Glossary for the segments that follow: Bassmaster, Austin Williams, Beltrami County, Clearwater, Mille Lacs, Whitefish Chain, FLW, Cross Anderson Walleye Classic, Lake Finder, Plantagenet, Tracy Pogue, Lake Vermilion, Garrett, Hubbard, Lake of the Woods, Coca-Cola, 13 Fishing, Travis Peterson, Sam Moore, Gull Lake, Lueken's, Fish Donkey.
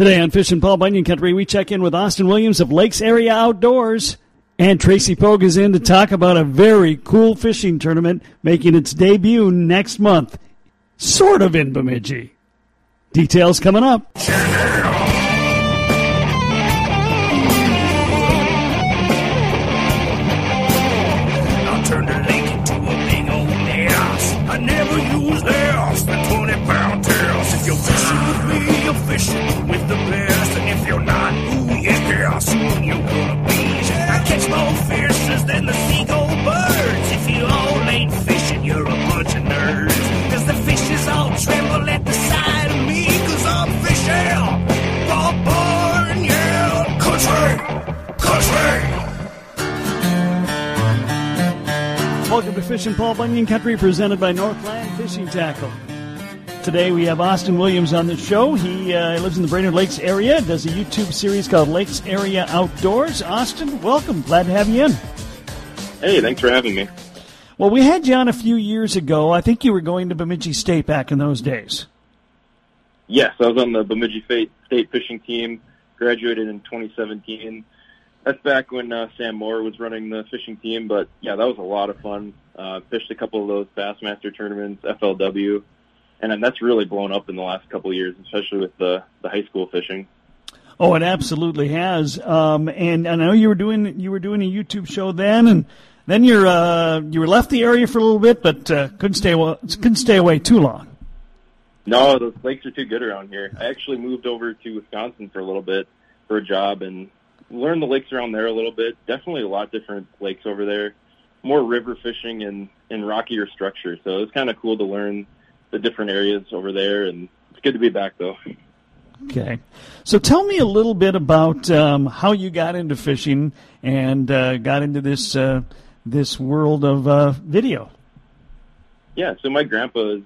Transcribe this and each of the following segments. Today on Fish and Paul Bunyan Country, we check in with Austin Williams of Lakes Area Outdoors. And Tracy Pogue is in to talk about a very cool fishing tournament making its debut next month, sort of in Bemidji. Details coming up. Welcome to Fish and Paul Bunyan Country, presented by Northland Fishing Tackle. Today we have Austin Williams on the show. He lives in the Brainerd Lakes area, does a YouTube series called Lakes Area Outdoors. Austin, welcome. Glad to have you in. Hey, thanks for having me. Well, we had you on a few years ago. I think you were going to Bemidji State back in those days. Yes, I was on the Bemidji State fishing team, graduated in 2017. That's back when Sam Moore was running the fishing team, but yeah, that was a lot of fun. Fished a couple of those Bassmaster tournaments, FLW, and that's really blown up in the last couple of years, especially with the high school fishing. Oh, it absolutely has. And I know you were doing a YouTube show then, and then you were left the area for a little bit, but couldn't stay away too long. No, those lakes are too good around here. I actually moved over to Wisconsin for a little bit for a job and learn the lakes around there a little bit. Definitely a lot different lakes over there. More river fishing and rockier structure. So it was kind of cool to learn the different areas over there, and it's good to be back, though. Okay. So tell me a little bit about how you got into fishing and got into this world of video. Yeah, so my grandpa is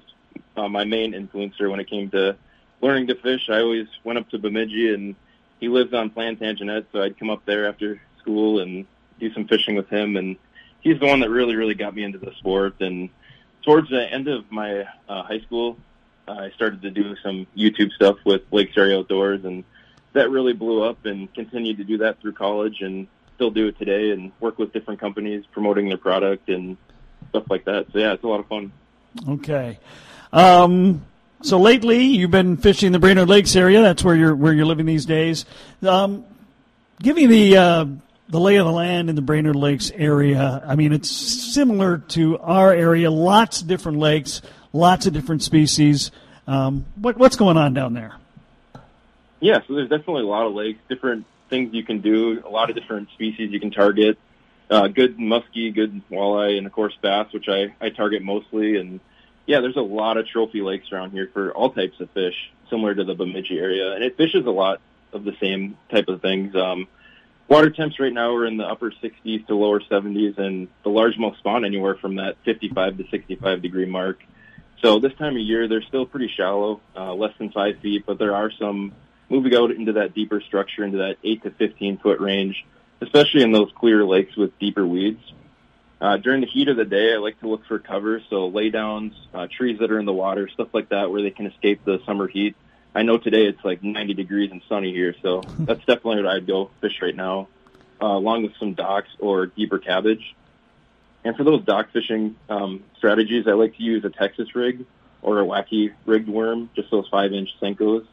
my main influencer when it came to learning to fish. I always went up to Bemidji and he lives on Plantagenet, so I'd come up there after school and do some fishing with him. And he's the one that really, really got me into the sport. And towards the end of my high school, I started to do some YouTube stuff with Lakes Area Outdoors, and that really blew up and continued to do that through college and still do it today and work with different companies promoting their product and stuff like that. So, yeah, it's a lot of fun. Okay. So lately, you've been fishing the Brainerd Lakes area. That's where you're living these days. Give me the lay of the land in the Brainerd Lakes area. I mean, it's similar to our area. Lots of different lakes, lots of different species. What's going on down there? Yeah, so there's definitely a lot of lakes, different things you can do, a lot of different species you can target. Good muskie, good walleye, and, of course, bass, which I target mostly, and yeah, there's a lot of trophy lakes around here for all types of fish, similar to the Bemidji area. And it fishes a lot of the same type of things. Water temps right now are in the upper 60s to lower 70s, and the largemouth spawn anywhere from that 55 to 65 degree mark. So this time of year, they're still pretty shallow, less than 5 feet, but there are some moving out into that deeper structure, into that 8 to 15-foot range, especially in those clear lakes with deeper weeds. During the heat of the day, I like to look for cover, so laydowns, trees that are in the water, stuff like that, where they can escape the summer heat. I know today it's like 90 degrees and sunny here, so that's definitely what I'd go fish right now, along with some docks or deeper cabbage. And for those dock fishing strategies, I like to use a Texas rig or a wacky rigged worm, just those 5-inch Senkos.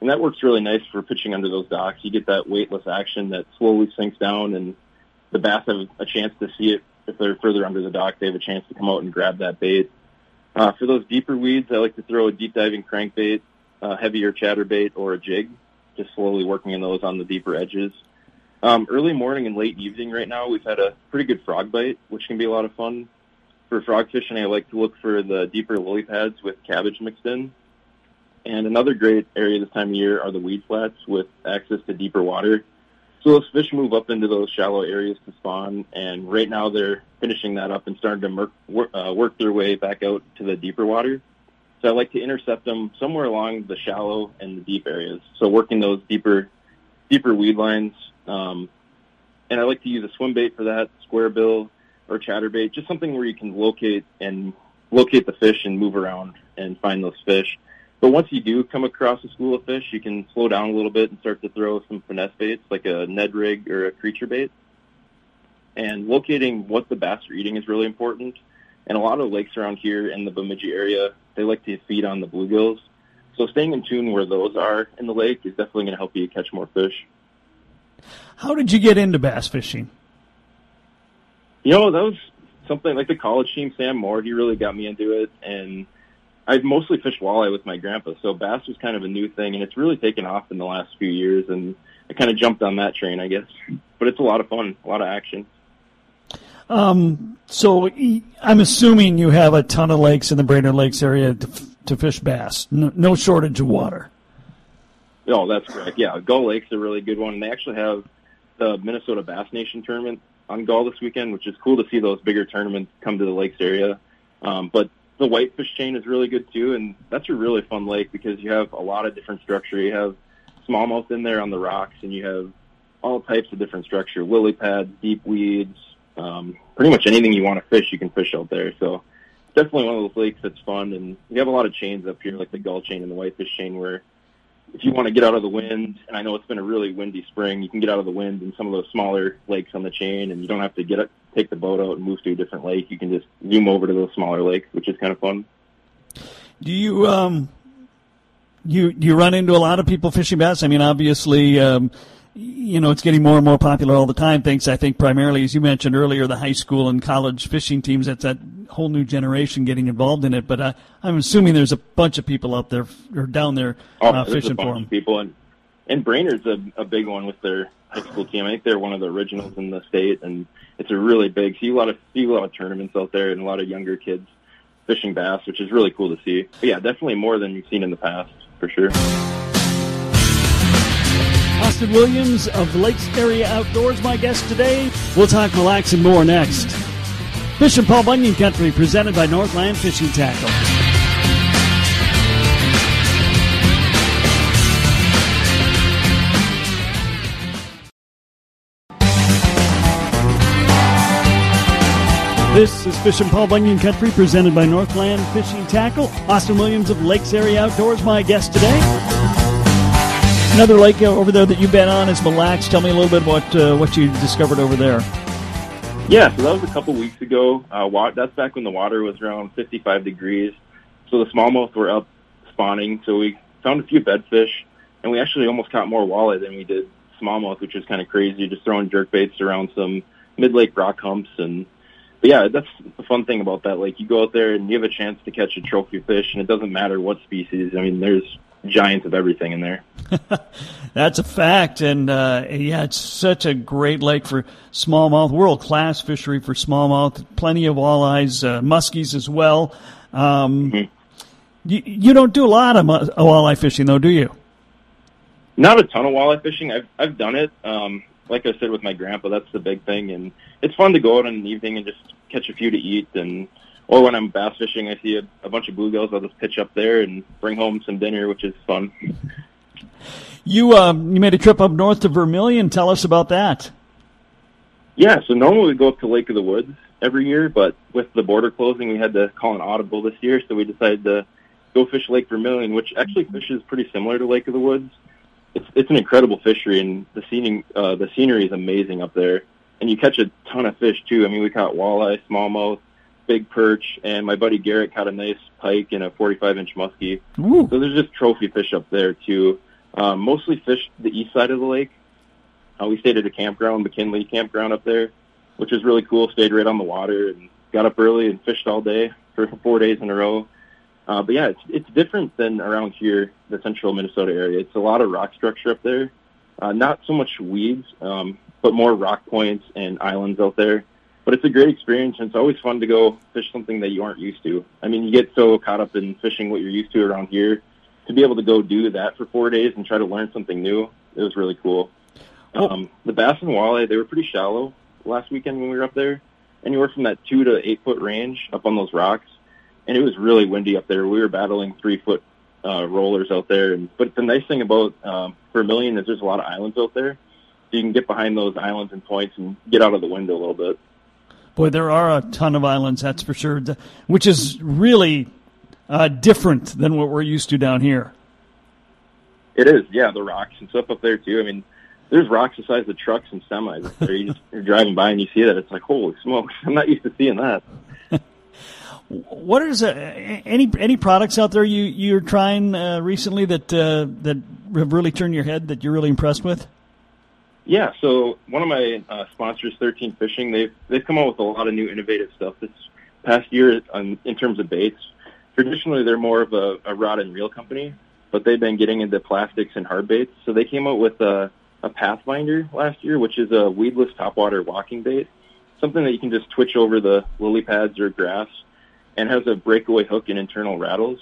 And that works really nice for pitching under those docks. You get that weightless action that slowly sinks down, and the bass have a chance to see it. If they're further under the dock, they have a chance to come out and grab that bait. For those deeper weeds, I like to throw a deep-diving crankbait, a heavier chatterbait, or a jig, just slowly working in those on the deeper edges. Early morning and late evening right now, we've had a pretty good frog bite, which can be a lot of fun. For frog fishing, I like to look for the deeper lily pads with cabbage mixed in. And another great area this time of year are the weed flats with access to deeper water. So those fish move up into those shallow areas to spawn, and right now they're finishing that up and starting to work their way back out to the deeper water. So I like to intercept them somewhere along the shallow and the deep areas, so working those deeper weed lines. And I like to use a swim bait for that, square bill or chatterbait, just something where you can locate the fish and move around and find those fish. But once you do come across a school of fish, you can slow down a little bit and start to throw some finesse baits like a Ned rig or a creature bait. And locating what the bass are eating is really important. And a lot of lakes around here in the Bemidji area, they like to feed on the bluegills. So staying in tune where those are in the lake is definitely going to help you catch more fish. How did you get into bass fishing? You know, that was something like the college team, Sam Moore, he really got me into it. And I've mostly fished walleye with my grandpa, so bass was kind of a new thing, and it's really taken off in the last few years, and I kind of jumped on that train, I guess. But it's a lot of fun, a lot of action. So I'm assuming you have a ton of lakes in the Brainerd Lakes area to fish bass. No shortage of water. Oh, that's correct. Yeah, Gull Lake's a really good one. They actually have the Minnesota Bass Nation tournament on Gull this weekend, which is cool to see those bigger tournaments come to the lakes area. But the Whitefish Chain is really good, too, and that's a really fun lake because you have a lot of different structure. You have smallmouth in there on the rocks, and you have all types of different structure, lily pads, deep weeds, pretty much anything you want to fish, you can fish out there. So definitely one of those lakes that's fun, and you have a lot of chains up here like the Gull Chain and the Whitefish Chain where if you want to get out of the wind, and I know it's been a really windy spring, you can get out of the wind in some of those smaller lakes on the chain, and you don't have to get up, take the boat out and move to a different lake. You can just zoom over to those smaller lakes, which is kind of fun. Do you you run into a lot of people fishing bass? I mean, obviously, you know, it's getting more and more popular all the time. Thanks, I think, primarily, as you mentioned earlier, the high school and college fishing teams. That's that whole new generation getting involved in it. But I'm assuming there's a bunch of people up there or down there fishing for them. People and Brainerd's a big one with their high school team. I think they're one of the originals in the state, and it's a really big. See a lot of tournaments out there, and a lot of younger kids fishing bass, which is really cool to see. But yeah, definitely more than you've seen in the past for sure. Austin Williams of the Lakes Area Outdoors, my guest today. We'll talk Mille Lacs and more next. Fish and Paul Bunyan Country, presented by Northland Fishing Tackle. This is Fish and Paul Bunyan Country, presented by Northland Fishing Tackle. Austin Williams of Lakes Area Outdoors, my guest today. Another lake over there that you've been on is Mille Lacs. Tell me a little bit about what you discovered over there. Yeah, so that was a couple weeks ago. That's back when the water was around 55 degrees. So the smallmouth were up spawning. So we found a few bedfish, and we actually almost caught more walleye than we did smallmouth, which is kind of crazy, just throwing jerkbaits around some mid-lake rock humps. But yeah, that's the fun thing about that lake. You go out there, and you have a chance to catch a trophy fish, and it doesn't matter what species. I mean, there's giants of everything in there. That's a fact. And yeah, it's such a great lake for smallmouth, world-class fishery for smallmouth, plenty of walleyes, muskies as well. You don't do a lot of walleye fishing, though, do you? Not a ton of walleye fishing. I've done it. Like I said, with my grandpa, that's the big thing. And it's fun to go out in the evening and just catch a few to eat. And or when I'm bass fishing, I see a bunch of bluegills. I'll just pitch up there and bring home some dinner, which is fun. You made a trip up north to Vermilion. Tell us about that. Yeah, so normally we go up to Lake of the Woods every year, but with the border closing, we had to call an audible this year, so we decided to go fish Lake Vermilion, which actually fishes pretty similar to Lake of the Woods. It's an incredible fishery, and the scenery is amazing up there. And you catch a ton of fish, too. I mean, we caught walleye, smallmouth, big perch, and my buddy Garrett caught a nice pike and a 45-inch muskie. Ooh. So there's just trophy fish up there, too. Mostly fished the east side of the lake. We stayed at a campground, McKinley Campground up there, which was really cool. Stayed right on the water and got up early and fished all day for 4 days in a row. But, yeah, it's different than around here, the central Minnesota area. It's a lot of rock structure up there. Not so much weeds, but more rock points and islands out there. But it's a great experience, and it's always fun to go fish something that you aren't used to. I mean, you get so caught up in fishing what you're used to around here. To be able to go do that for 4 days and try to learn something new, it was really cool. The bass and walleye, they were pretty shallow last weekend when we were up there, anywhere from that 2 to 8 foot range up on those rocks. And it was really windy up there. We were battling 3 foot rollers out there. But the nice thing about Vermilion is there's a lot of islands out there. So you can get behind those islands and points and get out of the wind a little bit. Boy, there are a ton of islands, that's for sure, which is really different than what we're used to down here. It is, yeah, the rocks and stuff up there, too. I mean, there's rocks the size of trucks and semis up there. You're driving by and you see that. It's like, holy smokes, I'm not used to seeing that. What is any products out there you're trying recently that have really turned your head, that you're really impressed with? Yeah, so one of my sponsors, 13 Fishing, they've come out with a lot of new innovative stuff this past year in terms of baits. Traditionally, they're more of a rod and reel company, but they've been getting into plastics and hard baits. So they came out with a Pathfinder last year, which is a weedless topwater walking bait, something that you can just twitch over the lily pads or grass, and has a breakaway hook and internal rattles.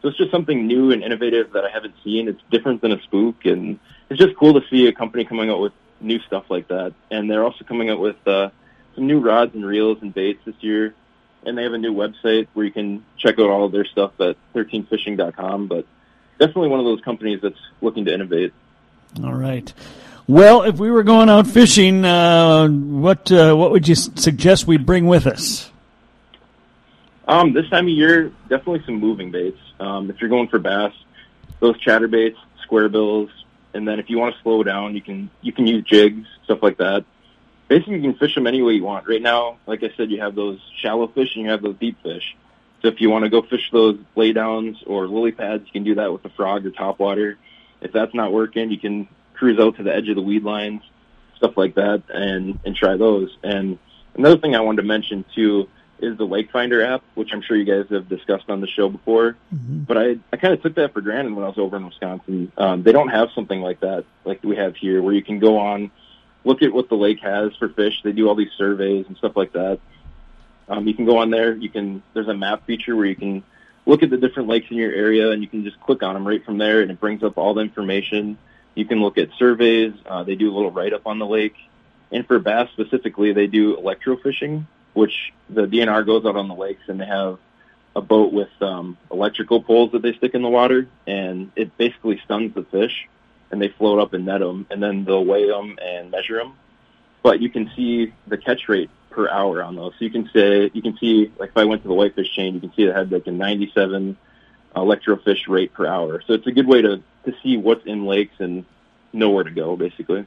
So it's just something new and innovative that I haven't seen. It's different than a spook, and it's just cool to see a company coming out with new stuff like that. And they're also coming out with some new rods and reels and baits this year, and they have a new website where you can check out all of their stuff at 13fishing.com, but definitely one of those companies that's looking to innovate. All right. Well, if we were going out fishing, what would you suggest we bring with us? This time of year, definitely some moving baits. If you're going for bass, those chatterbaits, square bills, and then if you want to slow down, you can use jigs, stuff like that. Basically, you can fish them any way you want. Right now, like I said, you have those shallow fish and you have those deep fish. So if you want to go fish those laydowns or lily pads, you can do that with a frog or topwater. If that's not working, you can cruise out to the edge of the weed lines, stuff like that, and try those. And another thing I wanted to mention, too, is the Lake Finder app, which I'm sure you guys have discussed on the show before. Mm-hmm. But I kind of took that for granted when I was over in Wisconsin. They don't have something like that, like we have here, where you can go on, look at what the lake has for fish. They do all these surveys and stuff like that. You can go on there. There's a map feature where you can look at the different lakes in your area, and you can just click on them right from there, and it brings up all the information. You can look at surveys. They do a little write-up on the lake. And for bass specifically, they do electrofishing, which the DNR goes out on the lakes, and they have a boat with electrical poles that they stick in the water, and it basically stuns the fish, and they float up and net them, and then they'll weigh them and measure them. But you can see the catch rate per hour on those. So you can see, like if I went to the Whitefish Chain, you can see it had like a 97 electrofish rate per hour. So it's a good way to see what's in lakes and know where to go, basically.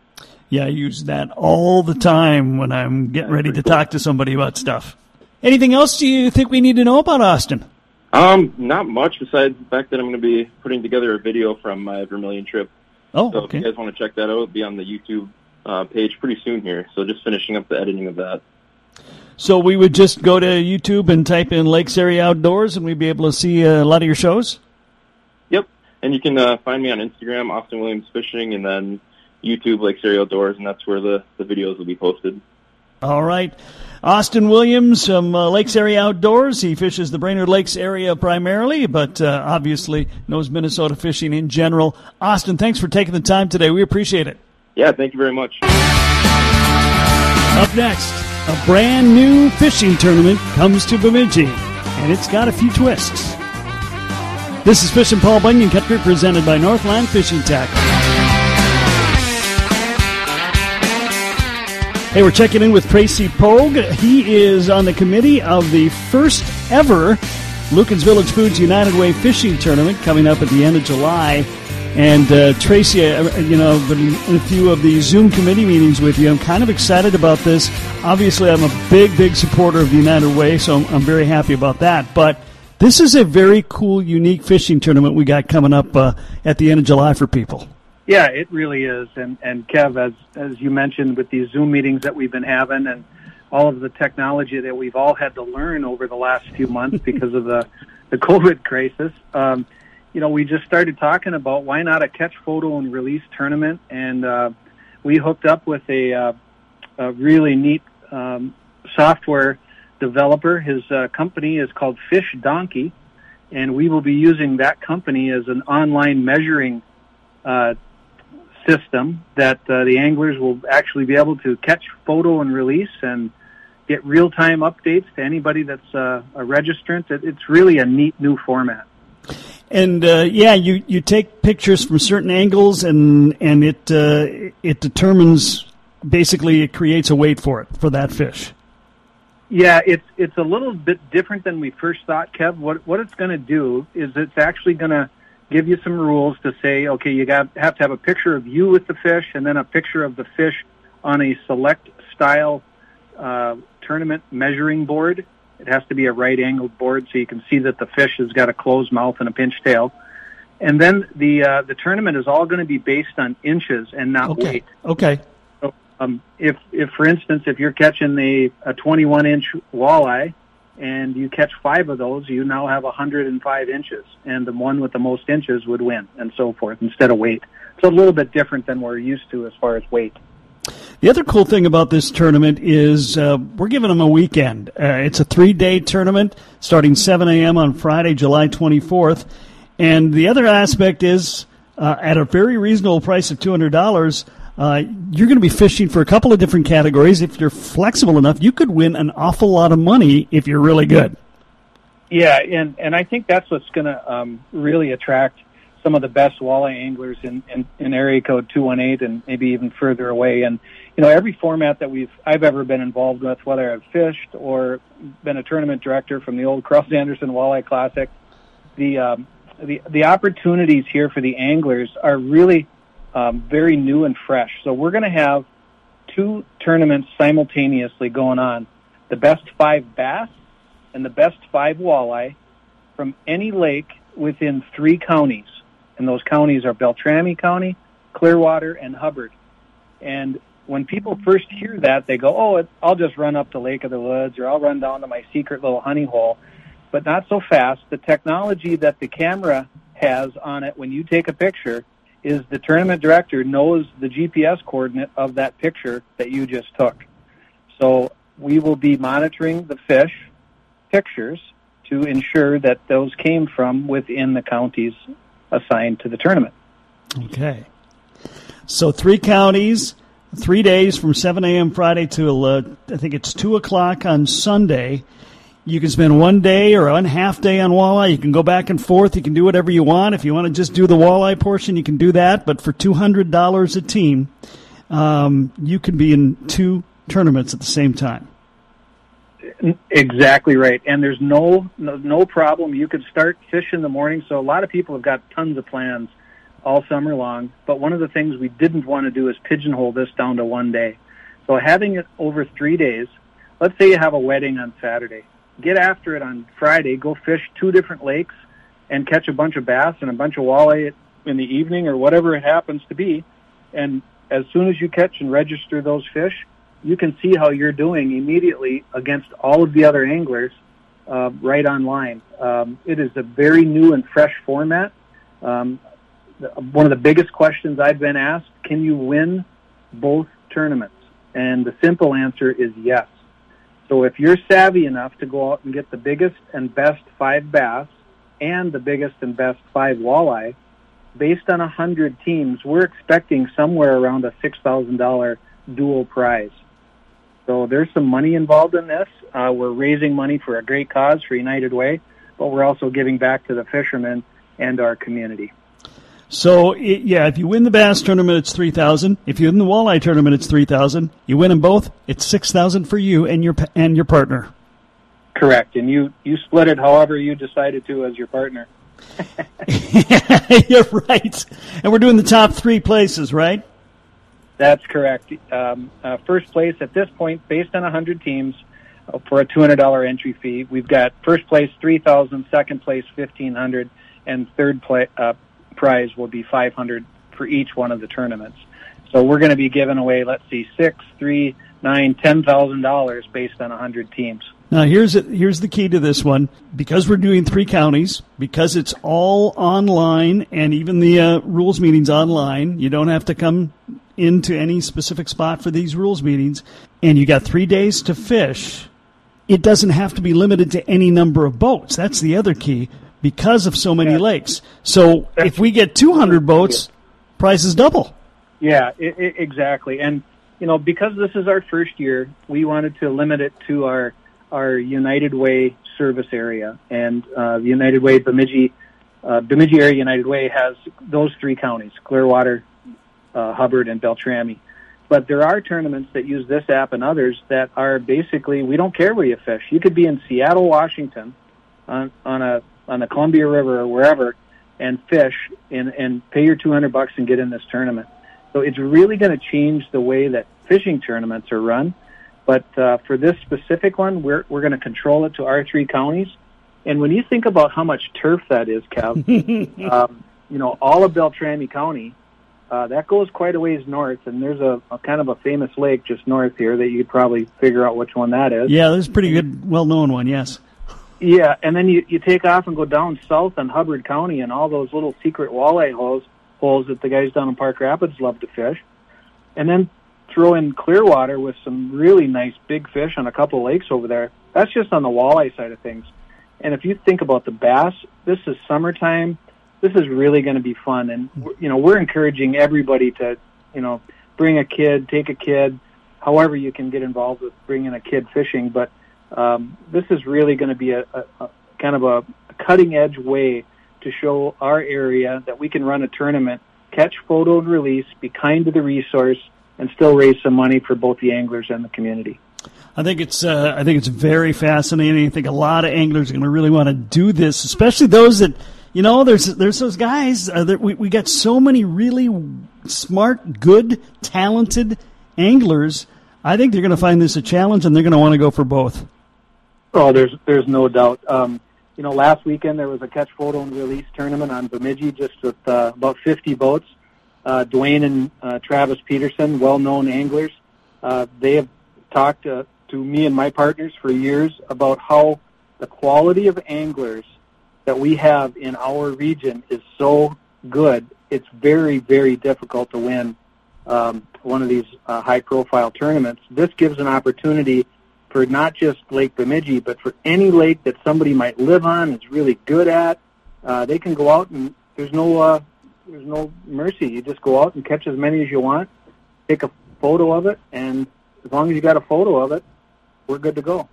Yeah, I use that all the time when I'm getting ready to talk to somebody about stuff. Anything else do you think we need to know about Austin? Not much, besides the fact that I'm going to be putting together a video from my Vermilion trip. Oh, so okay. If you guys want to check that out, it'll be on the YouTube page pretty soon here. So just finishing up the editing of that. So we would just go to YouTube and type in Lakes Area Outdoors, and we'd be able to see a lot of your shows? Yep, and you can find me on Instagram, Austin Williams Fishing, and then YouTube, Lakes Area Outdoors, and that's where the videos will be posted. All right. Austin Williams from Lakes Area Outdoors. He fishes the Brainerd Lakes area primarily, but obviously knows Minnesota fishing in general. Austin, thanks for taking the time today. We appreciate it. Yeah, thank you very much. Up next, a brand new fishing tournament comes to Bemidji, and it's got a few twists. This is Fish and Paul Bunyan Country, presented by Northland Fishing Tackle. Hey, we're checking in with Tracy Pogue. He is on the committee of the first ever Lucas Village Foods United Way Fishing Tournament coming up at the end of July. And Tracy, I've been in a few of the Zoom committee meetings with you. I'm kind of excited about this. Obviously, I'm a big supporter of the United Way, so I'm very happy about that. But this is a very cool, unique fishing tournament we got coming up at the end of July for people. Yeah, it really is. And Kev, as you mentioned, with these Zoom meetings that we've been having and all of the technology that we've all had to learn over the last few months because of the COVID crisis, we just started talking about why not a catch, photo, and release tournament. And we hooked up with a really neat software developer. His company is called Fish Donkey, and we will be using that company as an online measuring system that the anglers will actually be able to catch, photo, and release and get real-time updates to anybody that's a registrant. It's really a neat new format. And, you take pictures from certain angles, and it determines, basically it creates a weight for that fish. Yeah, it's a little bit different than we first thought, Kev. What it's going to do is it's actually going to give you some rules to say, okay, you have to have a picture of you with the fish and then a picture of the fish on a select style tournament measuring board. It has to be a right-angled board so you can see that the fish has got a closed mouth and a pinched tail. And then the tournament is all going to be based on inches and not weight. Okay. So, if for instance, if you're catching a 21-inch walleye and you catch 5 of those, you now have 105 inches, and the one with the most inches would win, and so forth, instead of weight. It's a little bit different than we're used to as far as weight. The other cool thing about this tournament is we're giving them a weekend. It's a 3-day tournament starting 7 a.m. on Friday, July 24th. And the other aspect is at a very reasonable price of $200, you're going to be fishing for a couple of different categories. If you're flexible enough, you could win an awful lot of money if you're really good. Yeah, and I think that's what's going to really attract some of the best walleye anglers in area code 218 and maybe even further away. And, you know, every format that I've ever been involved with, whether I've fished or been a tournament director from the old Cross Anderson Walleye Classic, the opportunities here for the anglers are really very new and fresh. So we're going to have 2 tournaments simultaneously going on, the best 5 bass and the best 5 walleye from any lake within 3 counties. And those counties are Beltrami County, Clearwater, and Hubbard. And when people first hear that, they go, oh, I'll just run up to Lake of the Woods, or I'll run down to my secret little honey hole. But not so fast. The technology that the camera has on it when you take a picture is the tournament director knows the GPS coordinate of that picture that you just took. So we will be monitoring the fish pictures to ensure that those came from within the counties assigned to the tournament. Okay. So 3 counties, 3 days from 7 a.m. Friday till I think it's 2 o'clock on Sunday. You can spend one day or one half day on walleye. You can go back and forth. You can do whatever you want. If you want to just do the walleye portion, you can do that. But for $200 a team, you can be in 2 tournaments at the same time. Exactly right, and there's no problem. You could start fish in the morning, so a lot of people have got tons of plans all summer long, but one of the things we didn't want to do is pigeonhole this down to one day. So having it over 3 days, let's say you have a wedding on Saturday. Get after it on Friday, go fish 2 different lakes and catch a bunch of bass and a bunch of walleye in the evening or whatever it happens to be, and as soon as you catch and register those fish, you can see how you're doing immediately against all of the other anglers right online. It is a very new and fresh format. One of the biggest questions I've been asked, can you win both tournaments? And the simple answer is yes. So if you're savvy enough to go out and get the biggest and best 5 bass and the biggest and best 5 walleye, based on 100 teams, we're expecting somewhere around a $6,000 dual prize. So there's some money involved in this. We're raising money for a great cause for United Way, but we're also giving back to the fishermen and our community. So, if you win the bass tournament, it's $3,000. If you win the walleye tournament, it's $3,000. You win them both, it's $6,000 for you and your partner. Correct, and you split it however you decided to as your partner. You're right. And we're doing the top 3 places, right? That's correct. First place at this point, based on 100 teams, for a $200 entry fee. We've got first place $3,000, second place $1,500, and third place prize will be $500 for each one of the tournaments. So we're going to be giving away, let's see, $6, $3, $9, $10,000 based on 100 teams. Now here's the key to this one. Because we're doing 3 counties, because it's all online, and even the rules meetings online, you don't have to come into any specific spot for these rules meetings, and you got 3 days to fish. It doesn't have to be limited to any number of boats. That's the other key, because of so many lakes. So if we get 200 boats, price is double. Yeah, exactly. And, you know, because this is our first year, we wanted to limit it to our United Way service area. And United Way, Bemidji Area United Way has those 3 counties, Clearwater, Hubbard, and Beltrami. But there are tournaments that use this app and others that are basically, we don't care where you fish. You could be in Seattle, Washington, on the Columbia River or wherever, and fish and pay your $200 and get in this tournament. So it's really going to change the way that fishing tournaments are run. But for this specific one, we're going to control it to our three counties. And when you think about how much turf that is, Kev, all of Beltrami County, that goes quite a ways north, and there's a kind of a famous lake just north here that you could probably figure out which one that is. Yeah, there's a pretty good, well-known one, yes. Yeah, and then you take off and go down south on Hubbard County and all those little secret walleye holes that the guys down in Park Rapids love to fish. And then throw in Clearwater with some really nice big fish on a couple of lakes over there. That's just on the walleye side of things. And if you think about the bass, this is summertime. This is really going to be fun. And, we're encouraging everybody to, bring a kid, take a kid, however you can get involved with bringing a kid fishing. But this is really going to be a kind of a cutting-edge way to show our area that we can run a tournament, catch, photo, and release, be kind to the resource, and still raise some money for both the anglers and the community. I think it's very fascinating. I think a lot of anglers are going to really want to do this, especially those that, there's those guys. We got so many really smart, good, talented anglers. I think they're going to find this a challenge, and they're going to want to go for both. Oh, there's no doubt. Last weekend there was a catch, photo, and release tournament on Bemidji, just with about 50 boats. Dwayne and Travis Peterson, well-known anglers, they have talked to me and my partners for years about how the quality of anglers that we have in our region is so good. It's very, very difficult to win one of these high-profile tournaments. This gives an opportunity for not just Lake Bemidji, but for any lake that somebody might live on, is really good at. They can go out, and there's no mercy. You just go out and catch as many as you want, take a photo of it, and as long as you got a photo of it, we're good to go.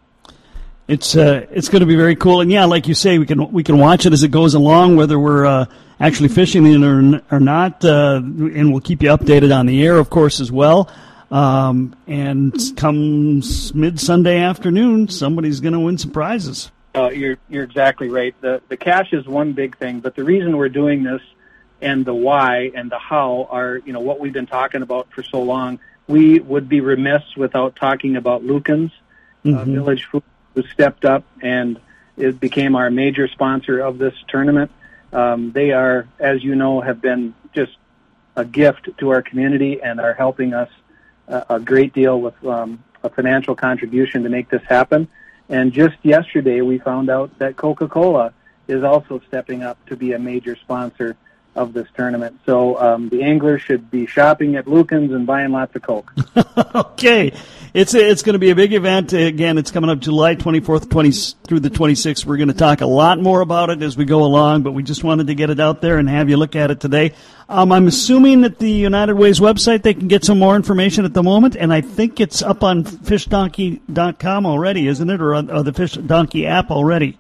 It's going to be very cool, and yeah, like you say, we can watch it as it goes along, whether we're actually fishing it or not, and we'll keep you updated on the air, of course, as well. And come mid-Sunday afternoon, somebody's going to win some prizes. You're exactly right. The cash is one big thing, but the reason we're doing this and the why and the how are, what we've been talking about for so long. We would be remiss without talking about Lueken's Village Foods, who stepped up and it became our major sponsor of this tournament. They are, as you know, have been just a gift to our community and are helping us a great deal with a financial contribution to make this happen. And just yesterday we found out that Coca-Cola is also stepping up to be a major sponsor of this tournament. So the anglers should be shopping at Lueken's and buying lots of Coke. Okay. It's going to be a big event. Again, it's coming up July 24th through the 26th. We're going to talk a lot more about it as we go along, but we just wanted to get it out there and have you look at it today. I'm assuming that the United Way's website, they can get some more information at the moment, and I think it's up on fishdonkey.com already, isn't it, or the Fish Donkey app already?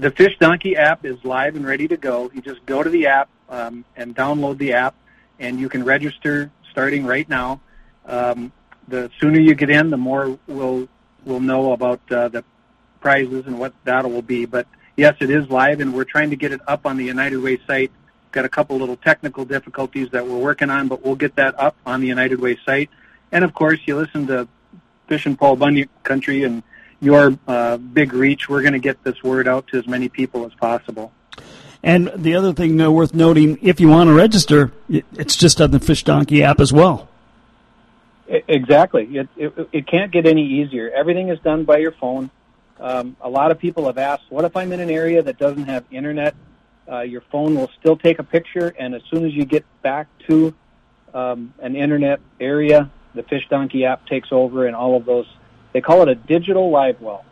The Fish Donkey app is live and ready to go. You just go to the app and download the app, and you can register starting right now. The sooner you get in, the more we'll know about the prizes and what data will be. But, yes, it is live, and we're trying to get it up on the United Way site. Got a couple little technical difficulties that we're working on, but we'll get that up on the United Way site. And, of course, you listen to Fish and Paul Bunyan Country and your big reach. We're going to get this word out to as many people as possible. And the other thing worth noting, if you want to register, it's just on the Fish Donkey app as well. Exactly. It can't get any easier. Everything is done by your phone. A lot of people have asked, what if I'm in an area that doesn't have internet? Your phone will still take a picture, and as soon as you get back to an internet area, the Fish Donkey app takes over, and all of those. They call it a digital live well,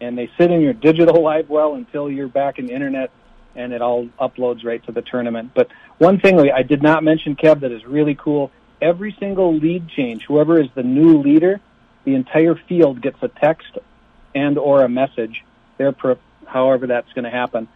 and they sit in your digital live well until you're back in the internet, and it all uploads right to the tournament. But one thing I did not mention, Kev, that is really cool, every single lead change, whoever is the new leader, the entire field gets a text and or a message, however that's going to happen,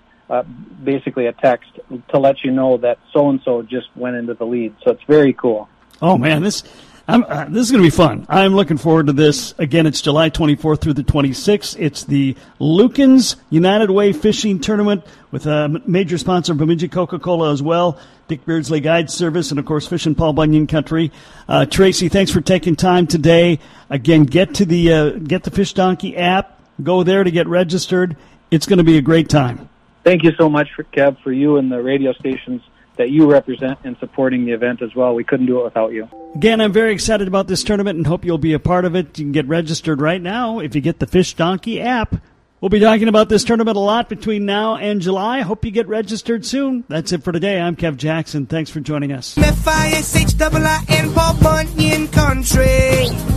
basically a text to let you know that so-and-so just went into the lead. So it's very cool. Oh, man, this This is going to be fun. I'm looking forward to this. Again, it's July 24th through the 26th. It's the Lueken's United Way Fishing Tournament with a major sponsor, Bemidji Coca-Cola as well, Dick Beardsley Guide Service, and, of course, Fish and Paul Bunyan Country. Tracy, thanks for taking time today. Again, get the Fish Donkey app. Go there to get registered. It's going to be a great time. Thank you so much, Kev, for you and the radio stations that you represent in supporting the event as well. We couldn't do it without you. Again, I'm very excited about this tournament and hope you'll be a part of it. You can get registered right now if you get the Fish Donkey app. We'll be talking about this tournament a lot between now and July. Hope you get registered soon. That's it for today. I'm Kev Jackson. Thanks for joining us. F-I-S-H-I-I-N, Paul Bunyan Country.